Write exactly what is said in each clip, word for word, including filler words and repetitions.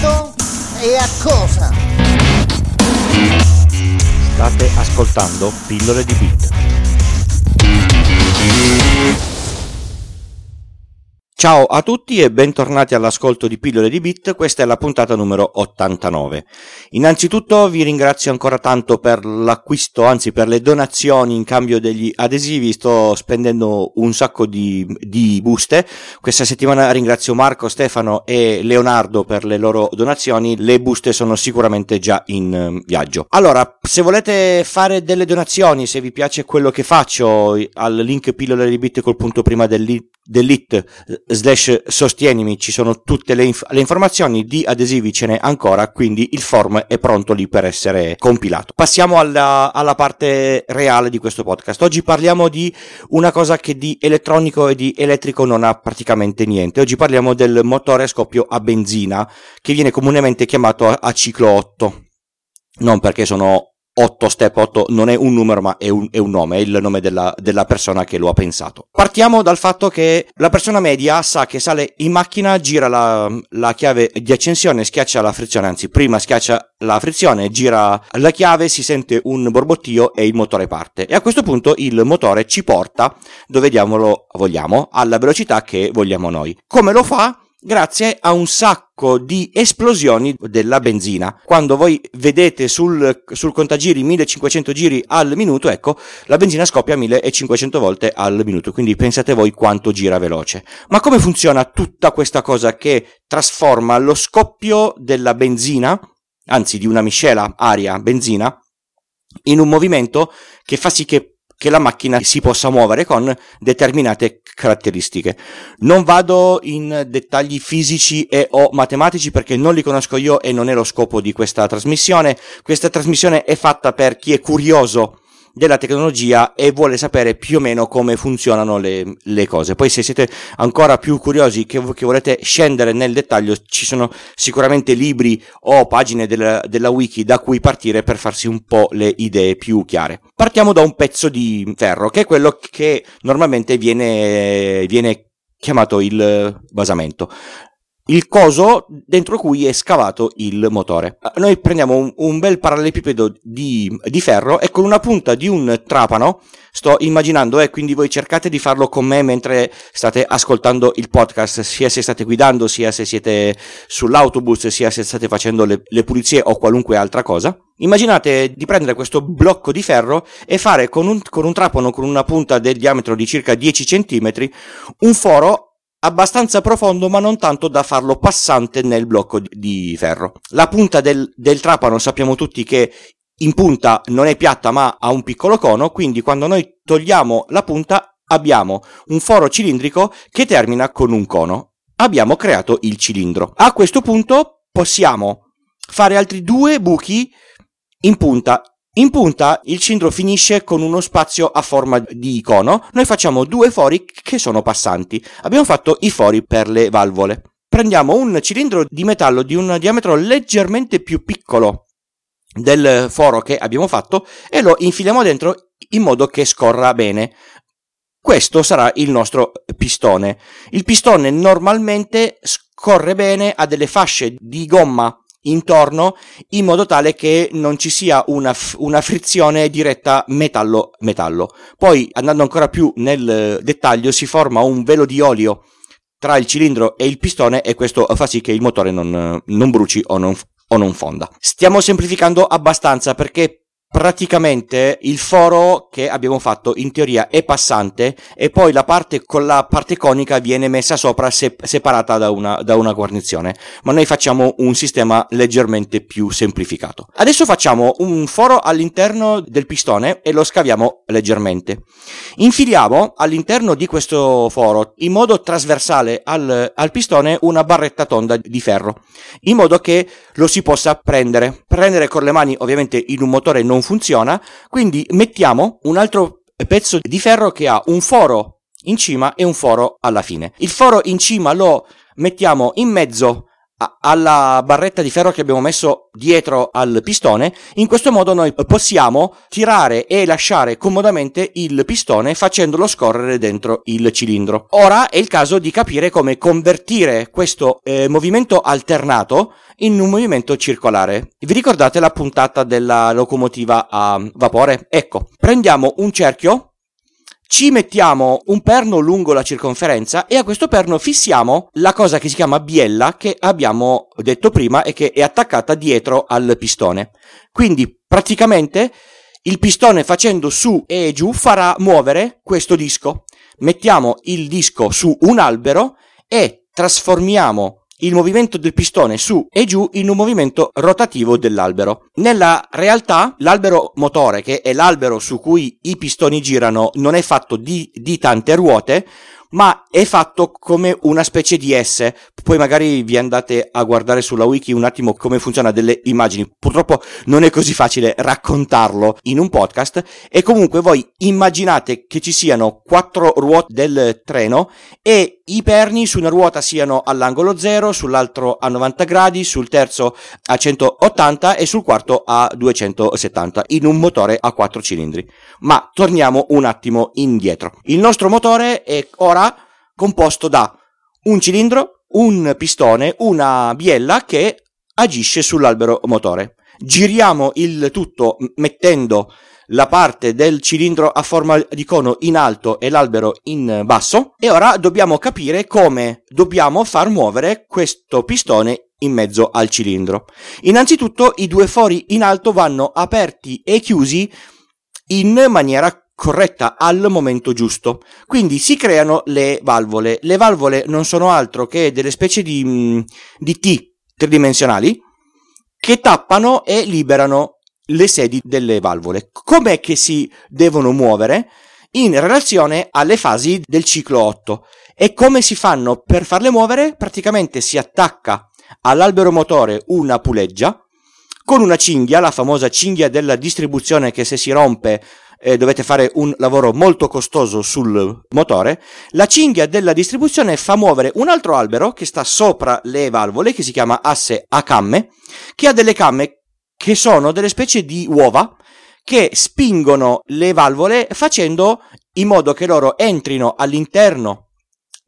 modo e a cosa? State ascoltando Pillole di Bit. Ciao a tutti e bentornati all'ascolto di Pillole di Bit, questa è la puntata numero ottantanove. Innanzitutto vi ringrazio ancora tanto per l'acquisto, anzi per le donazioni in cambio degli adesivi, sto spendendo un sacco di, di buste. Questa settimana ringrazio Marco, Stefano e Leonardo per le loro donazioni, le buste sono sicuramente già in viaggio. Allora, se volete fare delle donazioni, se vi piace quello che faccio, al link Pillole di Bit col punto prima dell'it, dell'it slash sostienimi ci sono tutte le, inf- le informazioni. Di adesivi ce n'è ancora, quindi il form è pronto lì per essere compilato. Passiamo alla, alla parte reale di questo podcast. Oggi parliamo di una cosa che di elettronico e di elettrico non ha praticamente niente. Oggi parliamo del motore a scoppio a benzina, che viene comunemente chiamato a, a ciclo otto, non perché sono otto step, otto non è un numero ma è un, è un nome, è il nome della, della persona che lo ha pensato. Partiamo dal fatto che la persona media sa che sale in macchina, gira la, la chiave di accensione, schiaccia la frizione, anzi prima schiaccia la frizione, gira la chiave, si sente un borbottio e il motore parte. E a questo punto il motore ci porta dove diavolo vogliamo, alla velocità che vogliamo noi. Come lo fa? Grazie a un sacco di esplosioni della benzina. Quando voi vedete sul, sul contagiri millecinquecento giri al minuto, ecco, la benzina scoppia millecinquecento volte al minuto, quindi pensate voi quanto gira veloce. Ma come funziona tutta questa cosa che trasforma lo scoppio della benzina, anzi di una miscela aria-benzina, in un movimento che fa sì che che la macchina si possa muovere con determinate caratteristiche? Non vado in dettagli fisici e o matematici perché non li conosco io e non è lo scopo di questa trasmissione. Questa trasmissione è fatta per chi è curioso della tecnologia e vuole sapere più o meno come funzionano le, le cose. Poi se siete ancora più curiosi, che, che volete scendere nel dettaglio, ci sono sicuramente libri o pagine della, della wiki da cui partire per farsi un po' le idee più chiare. Partiamo da un pezzo di ferro, che è quello che normalmente viene, viene chiamato il basamento, il coso dentro cui è scavato il motore. Noi prendiamo un, un bel parallelepipedo di, di ferro e con una punta di un trapano, sto immaginando, e eh, quindi voi cercate di farlo con me mentre state ascoltando il podcast, sia se state guidando, sia se siete sull'autobus, sia se state facendo le, le pulizie o qualunque altra cosa. Immaginate di prendere questo blocco di ferro e fare con un, con un trapano con una punta del diametro di circa dieci centimetri un foro abbastanza profondo ma non tanto da farlo passante nel blocco di ferro. La punta del, del trapano sappiamo tutti che in punta non è piatta ma ha un piccolo cono, quindi quando noi togliamo la punta abbiamo un foro cilindrico che termina con un cono. Abbiamo creato il cilindro. A questo punto possiamo fare altri due buchi in punta. In punta il cilindro finisce con uno spazio a forma di cono, noi facciamo due fori che sono passanti, abbiamo fatto i fori per le valvole. Prendiamo un cilindro di metallo di un diametro leggermente più piccolo del foro che abbiamo fatto e lo infiliamo dentro in modo che scorra bene. Questo sarà il nostro pistone. Il pistone normalmente scorre bene, ha delle fasce di gomma intorno in modo tale che non ci sia una, f- una frizione diretta metallo-metallo. Poi andando ancora più nel dettaglio si forma un velo di olio tra il cilindro e il pistone e questo fa sì che il motore non, non bruci o non, o non fonda. Stiamo semplificando abbastanza perché praticamente il foro che abbiamo fatto in teoria è passante e poi la parte con la parte conica viene messa sopra se- separata da una, da una guarnizione, ma noi facciamo un sistema leggermente più semplificato. Adesso facciamo un foro all'interno del pistone e lo scaviamo leggermente. Infiliamo all'interno di questo foro in modo trasversale al, al pistone una barretta tonda di ferro in modo che lo si possa prendere. Prendere con le mani ovviamente in un motore non funziona, quindi mettiamo un altro pezzo di ferro che ha un foro in cima e un foro alla fine. Il foro in cima lo mettiamo in mezzo alla barretta di ferro che abbiamo messo dietro al pistone. In questo modo noi possiamo tirare e lasciare comodamente il pistone facendolo scorrere dentro il cilindro. Ora è il caso di capire come convertire questo eh, movimento alternato in un movimento circolare. Vi ricordate la puntata della locomotiva a vapore? Ecco, prendiamo un cerchio, ci mettiamo un perno lungo la circonferenza e a questo perno fissiamo la cosa che si chiama biella, che abbiamo detto prima e che è attaccata dietro al pistone. Quindi praticamente il pistone, facendo su e giù, farà muovere questo disco. Mettiamo il disco su un albero e trasformiamo il movimento del pistone su e giù in un movimento rotativo dell'albero. Nella realtà l'albero motore, che è l'albero su cui i pistoni girano, non è fatto di, di tante ruote, ma è fatto come una specie di S. Poi magari vi andate a guardare sulla wiki un attimo come funziona delle immagini. Purtroppo non è così facile raccontarlo in un podcast, e comunque voi immaginate che ci siano quattro ruote del treno e i perni su una ruota siano all'angolo zero, sull'altro a novanta gradi, sul terzo a centottanta e sul quarto a duecentosettanta, in un motore a quattro cilindri. Ma torniamo un attimo indietro. Il nostro motore è ora composto da un cilindro, un pistone, una biella che agisce sull'albero motore. Giriamo il tutto mettendo la parte del cilindro a forma di cono in alto e l'albero in basso, e ora dobbiamo capire come dobbiamo far muovere questo pistone in mezzo al cilindro. Innanzitutto i due fori in alto vanno aperti e chiusi in maniera corretta al momento giusto, quindi si creano le valvole. Le valvole non sono altro che delle specie di, di T tridimensionali che tappano e liberano le sedi delle valvole. Com'è che si devono muovere? In relazione alle fasi del ciclo otto. E come si fanno per farle muovere? Praticamente si attacca all'albero motore una puleggia con una cinghia, la famosa cinghia della distribuzione, che se si rompe Eh, dovete fare un lavoro molto costoso sul motore. La cinghia della distribuzione fa muovere un altro albero che sta sopra le valvole, che si chiama asse a camme, che ha delle camme che sono delle specie di uova che spingono le valvole facendo in modo che loro entrino all'interno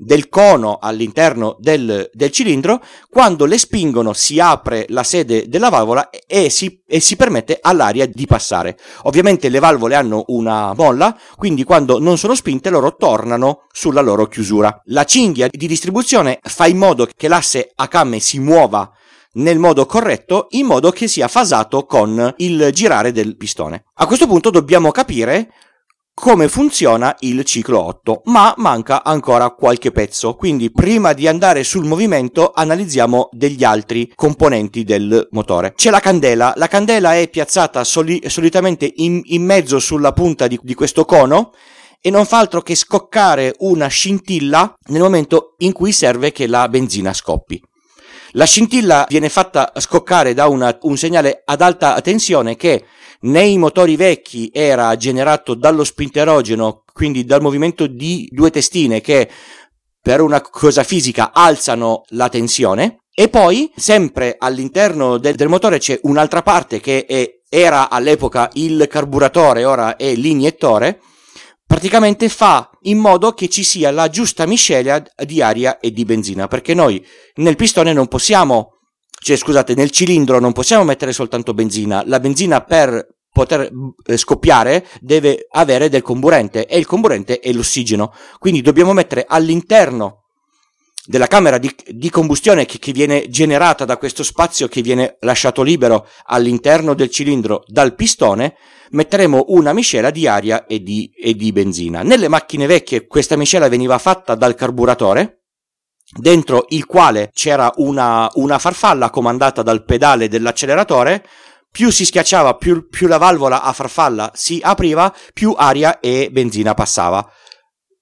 del cono, all'interno del, del cilindro. Quando le spingono si apre la sede della valvola e si, e si permette all'aria di passare. Ovviamente le valvole hanno una molla, quindi quando non sono spinte loro tornano sulla loro chiusura. La cinghia di distribuzione fa in modo che l'asse a camme si muova nel modo corretto, in modo che sia fasato con il girare del pistone. A questo punto dobbiamo capire come funziona il ciclo otto, ma manca ancora qualche pezzo, quindi prima di andare sul movimento analizziamo degli altri componenti del motore. C'è la candela. La candela è piazzata soli- solitamente in-, in mezzo sulla punta di, di questo cono e non fa altro che scoccare una scintilla nel momento in cui serve che la benzina scoppi. La scintilla viene fatta scoccare da una, un segnale ad alta tensione che nei motori vecchi era generato dallo spinterogeno, quindi dal movimento di due testine che per una cosa fisica alzano la tensione, e poi sempre all'interno del, del motore c'è un'altra parte che è, era all'epoca il carburatore, ora è l'iniettore. Praticamente fa in modo che ci sia la giusta miscela di aria e di benzina, perché noi nel pistone non possiamo, cioè scusate, nel cilindro non possiamo mettere soltanto benzina. La benzina, per poter scoppiare, deve avere del comburente, e il comburente è l'ossigeno. Quindi dobbiamo mettere all'interno della camera di, di combustione che, che viene generata da questo spazio che viene lasciato libero all'interno del cilindro dal pistone, metteremo una miscela di aria e di, e di benzina. Nelle macchine vecchie questa miscela veniva fatta dal carburatore, dentro il quale c'era una, una farfalla comandata dal pedale dell'acceleratore. Più si schiacciava, più, più la valvola a farfalla si apriva, più aria e benzina passava.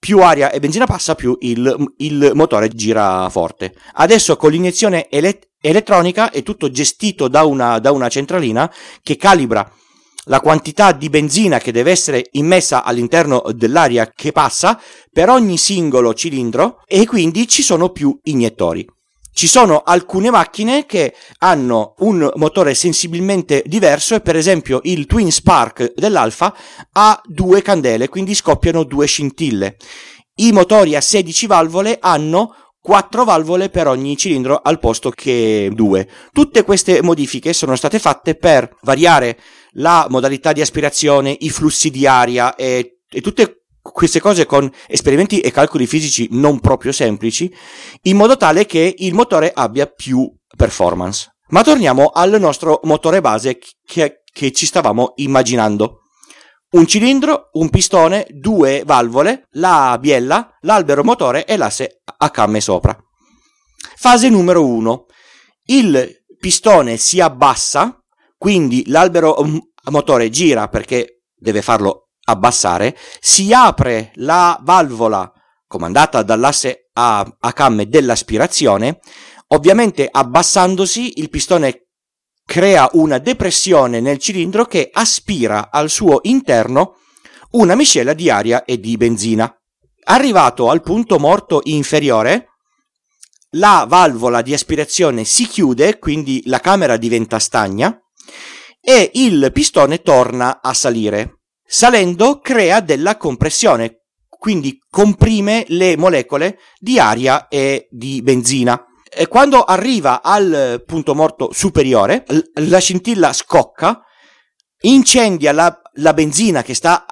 Più aria e benzina passa, più il, il motore gira forte. Adesso con l'iniezione elett- elettronica è tutto gestito da una, da una centralina che calibra la quantità di benzina che deve essere immessa all'interno dell'aria che passa per ogni singolo cilindro, e quindi ci sono più iniettori. ci sono alcune macchine che hanno un motore sensibilmente diverso e per esempio il Twin Spark dell'Alfa ha due candele, quindi scoppiano due scintille. I motori a sedici valvole hanno quattro valvole per ogni cilindro al posto che due. Tutte queste modifiche sono state fatte per variare la modalità di aspirazione, i flussi di aria e, e tutte queste cose con esperimenti e calcoli fisici non proprio semplici, in modo tale che il motore abbia più performance. Ma torniamo al nostro motore base che, che ci stavamo immaginando. Un cilindro, un pistone, due valvole, la biella, l'albero motore e l'asse a camme sopra. Fase numero uno. Il pistone si abbassa, quindi l'albero motore gira perché deve farlo abbassare, si apre la valvola comandata dall'asse a, a camme dell'aspirazione, ovviamente abbassandosi il pistone crea una depressione nel cilindro che aspira al suo interno una miscela di aria e di benzina. Arrivato al punto morto inferiore, la valvola di aspirazione si chiude, quindi la camera diventa stagna e il pistone torna a salire. Salendo crea della compressione, quindi comprime le molecole di aria e di benzina. E quando arriva al punto morto superiore, la scintilla scocca, incendia la, la benzina che sta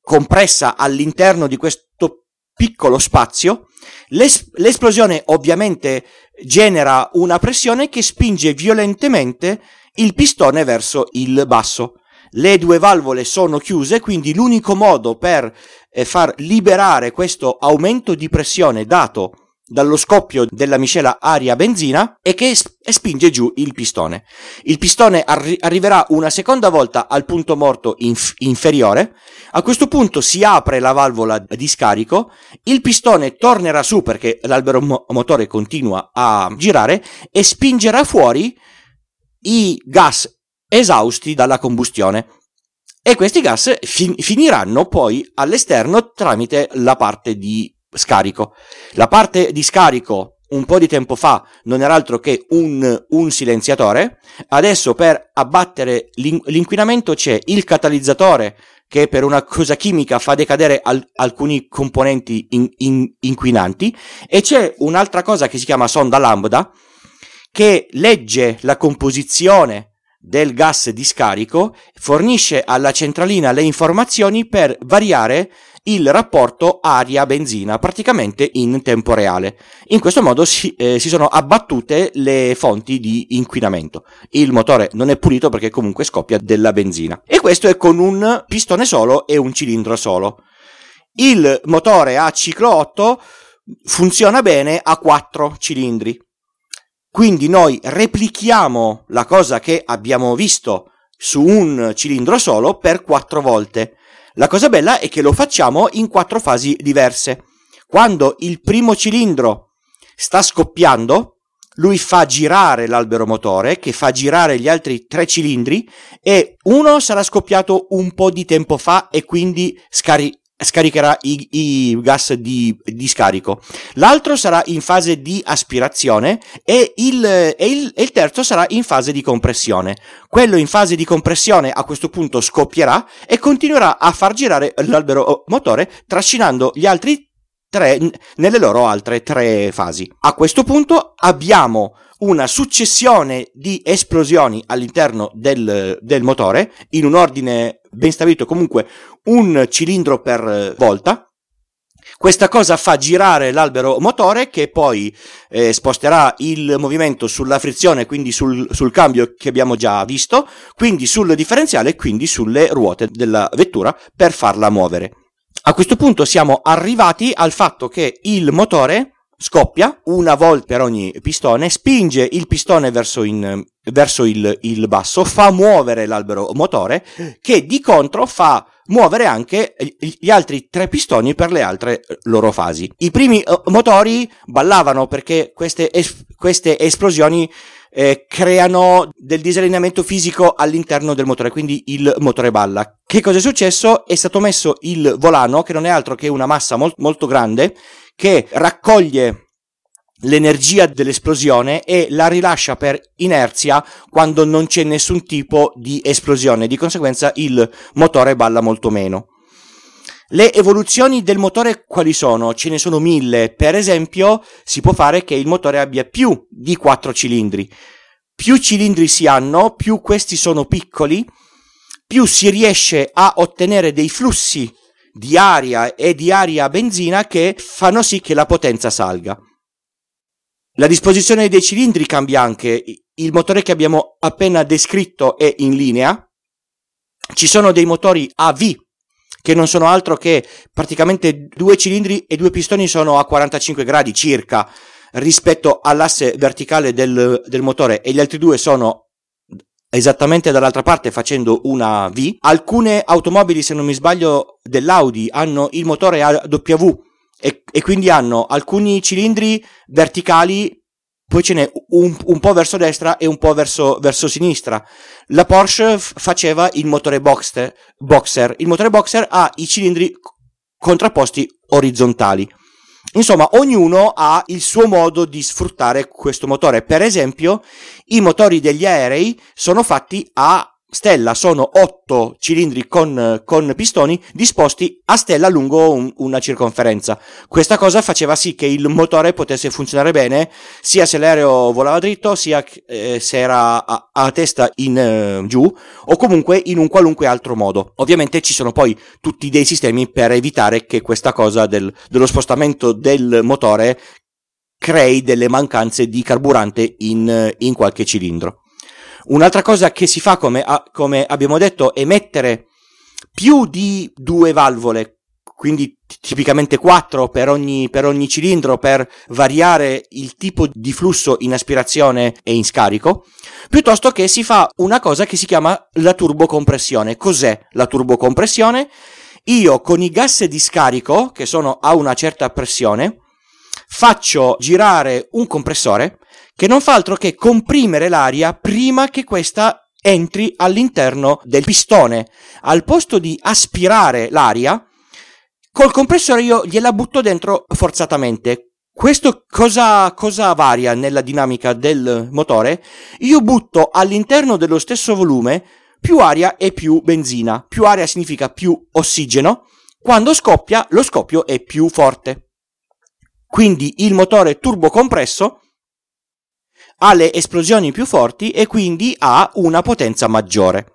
compressa all'interno di questo piccolo spazio. L'es- l'esplosione ovviamente genera una pressione che spinge violentemente il pistone verso il basso. Le due valvole sono chiuse, quindi l'unico modo per eh, far liberare questo aumento di pressione dato dallo scoppio della miscela aria-benzina e che spinge giù il pistone. Il pistone arri- arriverà una seconda volta al punto morto inf- inferiore, a questo punto si apre la valvola di scarico, il pistone tornerà su perché l'albero mo- motore continua a girare e spingerà fuori i gas esausti dalla combustione. E questi gas fin- finiranno poi all'esterno tramite la parte di scarico. La parte di scarico un po' di tempo fa non era altro che un, un silenziatore. Adesso per abbattere l'in- l'inquinamento c'è il catalizzatore che per una cosa chimica fa decadere al- alcuni componenti in- in- inquinanti e c'è un'altra cosa che si chiama sonda lambda che legge la composizione del gas di scarico, fornisce alla centralina le informazioni per variare il rapporto aria-benzina praticamente in tempo reale. In questo modo si, eh, si sono abbattute le fonti di inquinamento. Il motore non è pulito perché comunque scoppia della benzina. E questo è con un pistone solo e un cilindro solo. Il motore a ciclo otto funziona bene a quattro cilindri. Quindi noi replichiamo la cosa che abbiamo visto su un cilindro solo per quattro volte. La cosa bella è che lo facciamo in quattro fasi diverse. Quando il primo cilindro sta scoppiando, lui fa girare l'albero motore, che fa girare gli altri tre cilindri, e uno sarà scoppiato un po' di tempo fa e quindi scari- scaricherà i, i gas di, di scarico. L'altro sarà in fase di aspirazione e il, e, il, e il terzo sarà in fase di compressione. Quello in fase di compressione a questo punto scoppierà e continuerà a far girare l'albero motore trascinando gli altri tre nelle loro altre tre fasi. A questo punto abbiamo una successione di esplosioni all'interno del, del motore, in un ordine ben stabilito, comunque un cilindro per volta. Questa cosa fa girare l'albero motore che poi eh, sposterà il movimento sulla frizione, quindi sul, sul cambio che abbiamo già visto, quindi sul differenziale, quindi sulle ruote della vettura per farla muovere. A questo punto siamo arrivati al fatto che il motore scoppia una volta per ogni pistone, spinge il pistone verso, in, verso il, il basso, fa muovere l'albero motore che di contro fa muovere anche gli altri tre pistoni per le altre loro fasi. I primi motori ballavano perché queste, es- queste esplosioni eh, creano del disallineamento fisico all'interno del motore, quindi il motore balla. Che cosa è successo? È stato messo il volano, che non è altro che una massa molt- molto grande, che raccoglie l'energia dell'esplosione e la rilascia per inerzia quando non c'è nessun tipo di esplosione, di conseguenza il motore balla molto meno. Le evoluzioni del motore quali sono? Ce ne sono mille. Per esempio, si può fare che il motore abbia più di quattro cilindri. Più cilindri si hanno, più questi sono piccoli, più si riesce a ottenere dei flussi di aria e di aria a benzina che fanno sì che la potenza salga. La disposizione dei cilindri cambia anche. Il motore che abbiamo appena descritto è in linea. Ci sono dei motori a vu che non sono altro che praticamente due cilindri e due pistoni sono a quarantacinque gradi circa rispetto all'asse verticale del, del motore, e gli altri due sono esattamente dall'altra parte facendo una V. Alcune automobili, se non mi sbaglio dell'Audi, hanno il motore a W e, e quindi hanno alcuni cilindri verticali, poi ce n'è un, un po' verso destra e un po' verso, verso sinistra. La Porsche f- faceva il motore boxer, il motore boxer ha i cilindri contrapposti orizzontali. Insomma, ognuno ha il suo modo di sfruttare questo motore. Per esempio, i motori degli aerei sono fatti a stella, sono otto cilindri con, con pistoni disposti a stella lungo un, una circonferenza. Questa cosa faceva sì che il motore potesse funzionare bene, sia se l'aereo volava dritto, sia eh, se era a, a testa in eh, giù, o comunque in un qualunque altro modo. Ovviamente ci sono poi tutti dei sistemi per evitare che questa cosa del, dello spostamento del motore crei delle mancanze di carburante in, in qualche cilindro. Un'altra cosa che si fa, come, come abbiamo detto, è mettere più di due valvole, quindi tipicamente quattro per ogni, per ogni cilindro, per variare il tipo di flusso in aspirazione e in scarico, piuttosto che si fa una cosa che si chiama la turbocompressione. Cos'è la turbocompressione? Io con i gas di scarico, che sono a una certa pressione, faccio girare un compressore che non fa altro che comprimere l'aria prima che questa entri all'interno del pistone. Al posto di aspirare l'aria, col compressore io gliela butto dentro forzatamente. Questo cosa, cosa varia nella dinamica del motore? Io butto all'interno dello stesso volume più aria e più benzina. Più aria significa più ossigeno. Quando scoppia, lo scoppio è più forte. Quindi il motore turbocompresso ha le esplosioni più forti e quindi ha una potenza maggiore.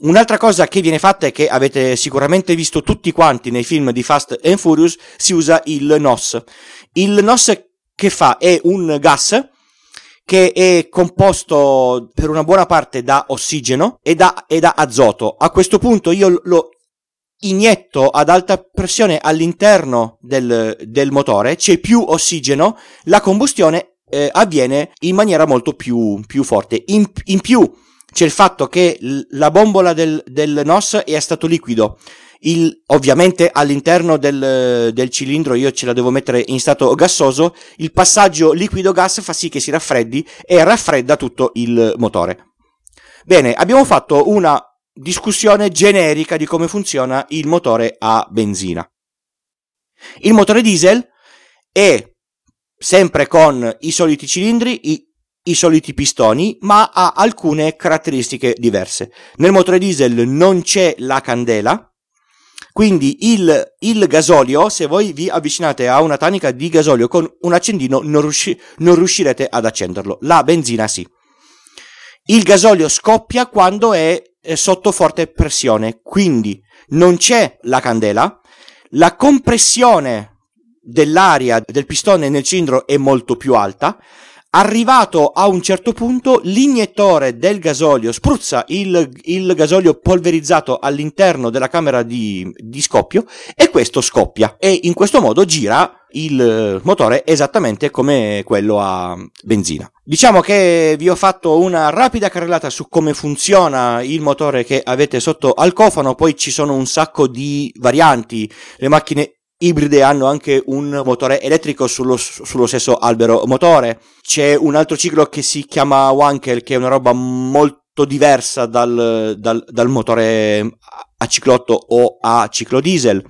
Un'altra cosa che viene fatta e che avete sicuramente visto tutti quanti nei film di Fast and Furious, si usa il N O S. Il N O S che fa è un gas che è composto per una buona parte da ossigeno e da, e da azoto. A questo punto io lo inietto ad alta pressione all'interno del, del motore, c'è più ossigeno, la combustione Eh, avviene in maniera molto più, più forte. In, in più c'è il fatto che l- la bombola del, del N O S è a stato liquido. Il, ovviamente all'interno del, del cilindro io ce la devo mettere in stato gassoso. Il passaggio liquido-gas fa sì che si raffreddi e raffredda tutto il motore. Bene, abbiamo fatto una discussione generica di come funziona il motore a benzina. Il motore diesel è sempre con i soliti cilindri, i, i soliti pistoni, ma ha alcune caratteristiche diverse. Nel motore diesel non c'è la candela, quindi il, il gasolio, se voi vi avvicinate a una tanica di gasolio con un accendino, non, riusci, non riuscirete ad accenderlo. La benzina sì. Il gasolio scoppia quando è, è sotto forte pressione, quindi non c'è la candela. La compressione dell'aria del pistone nel cilindro è molto più alta. Arrivato a un certo punto, l'iniettore del gasolio spruzza il, il gasolio polverizzato all'interno della camera di, di scoppio e questo scoppia, e in questo modo gira il motore esattamente come quello a benzina. Diciamo che vi ho fatto una rapida carrellata su come funziona il motore che avete sotto al cofano. Poi ci sono un sacco di varianti, le macchine ibride hanno anche un motore elettrico sullo, sullo stesso albero motore. C'è un altro ciclo che si chiama Wankel, che è una roba molto diversa dal, dal, dal motore a ciclotto o a ciclo diesel.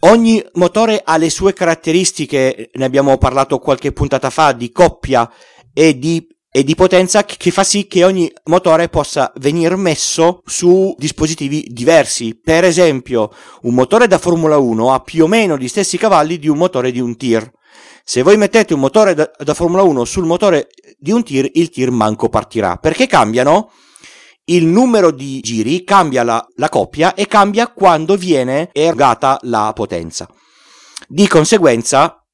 Ogni motore ha le sue caratteristiche, ne abbiamo parlato qualche puntata fa, di coppia e di, e di potenza, che fa sì che ogni motore possa venir messo su dispositivi diversi. Per esempio, un motore da Formula uno ha più o meno gli stessi cavalli di un motore di un tir. Se voi mettete un motore da, da Formula uno sul motore di un tir, il tir manco partirà, perché cambiano il numero di giri, cambia la, la coppia e cambia quando viene erogata la potenza. Di conseguenza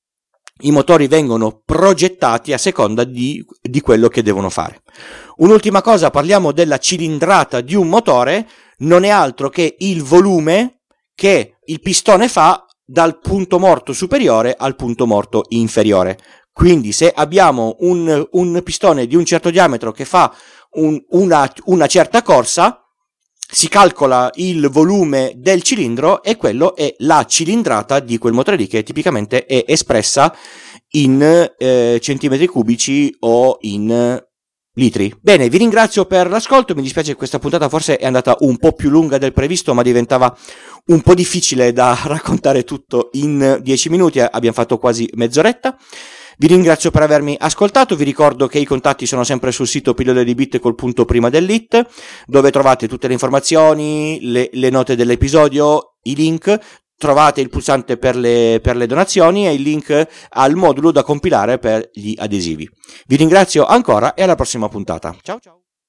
i motori vengono progettati a seconda di, di quello che devono fare. Un'ultima cosa, parliamo della cilindrata di un motore, non è altro che il volume che il pistone fa dal punto morto superiore al punto morto inferiore. Quindi se abbiamo un, un pistone di un certo diametro che fa un, una, una certa corsa, si calcola il volume del cilindro e quello è la cilindrata di quel motore lì, che tipicamente è espressa in eh, centimetri cubici o in litri. Bene, vi ringrazio per l'ascolto, mi dispiace che questa puntata forse è andata un po' più lunga del previsto, ma diventava un po' difficile da raccontare tutto in dieci minuti, abbiamo fatto quasi mezz'oretta. Vi ringrazio per avermi ascoltato, vi ricordo che i contatti sono sempre sul sito Pillole di Bit col punto prima dell'it, dove trovate tutte le informazioni, le, le note dell'episodio, i link, trovate il pulsante per le, per le donazioni e il link al modulo da compilare per gli adesivi. Vi ringrazio ancora e alla prossima puntata. Ciao ciao!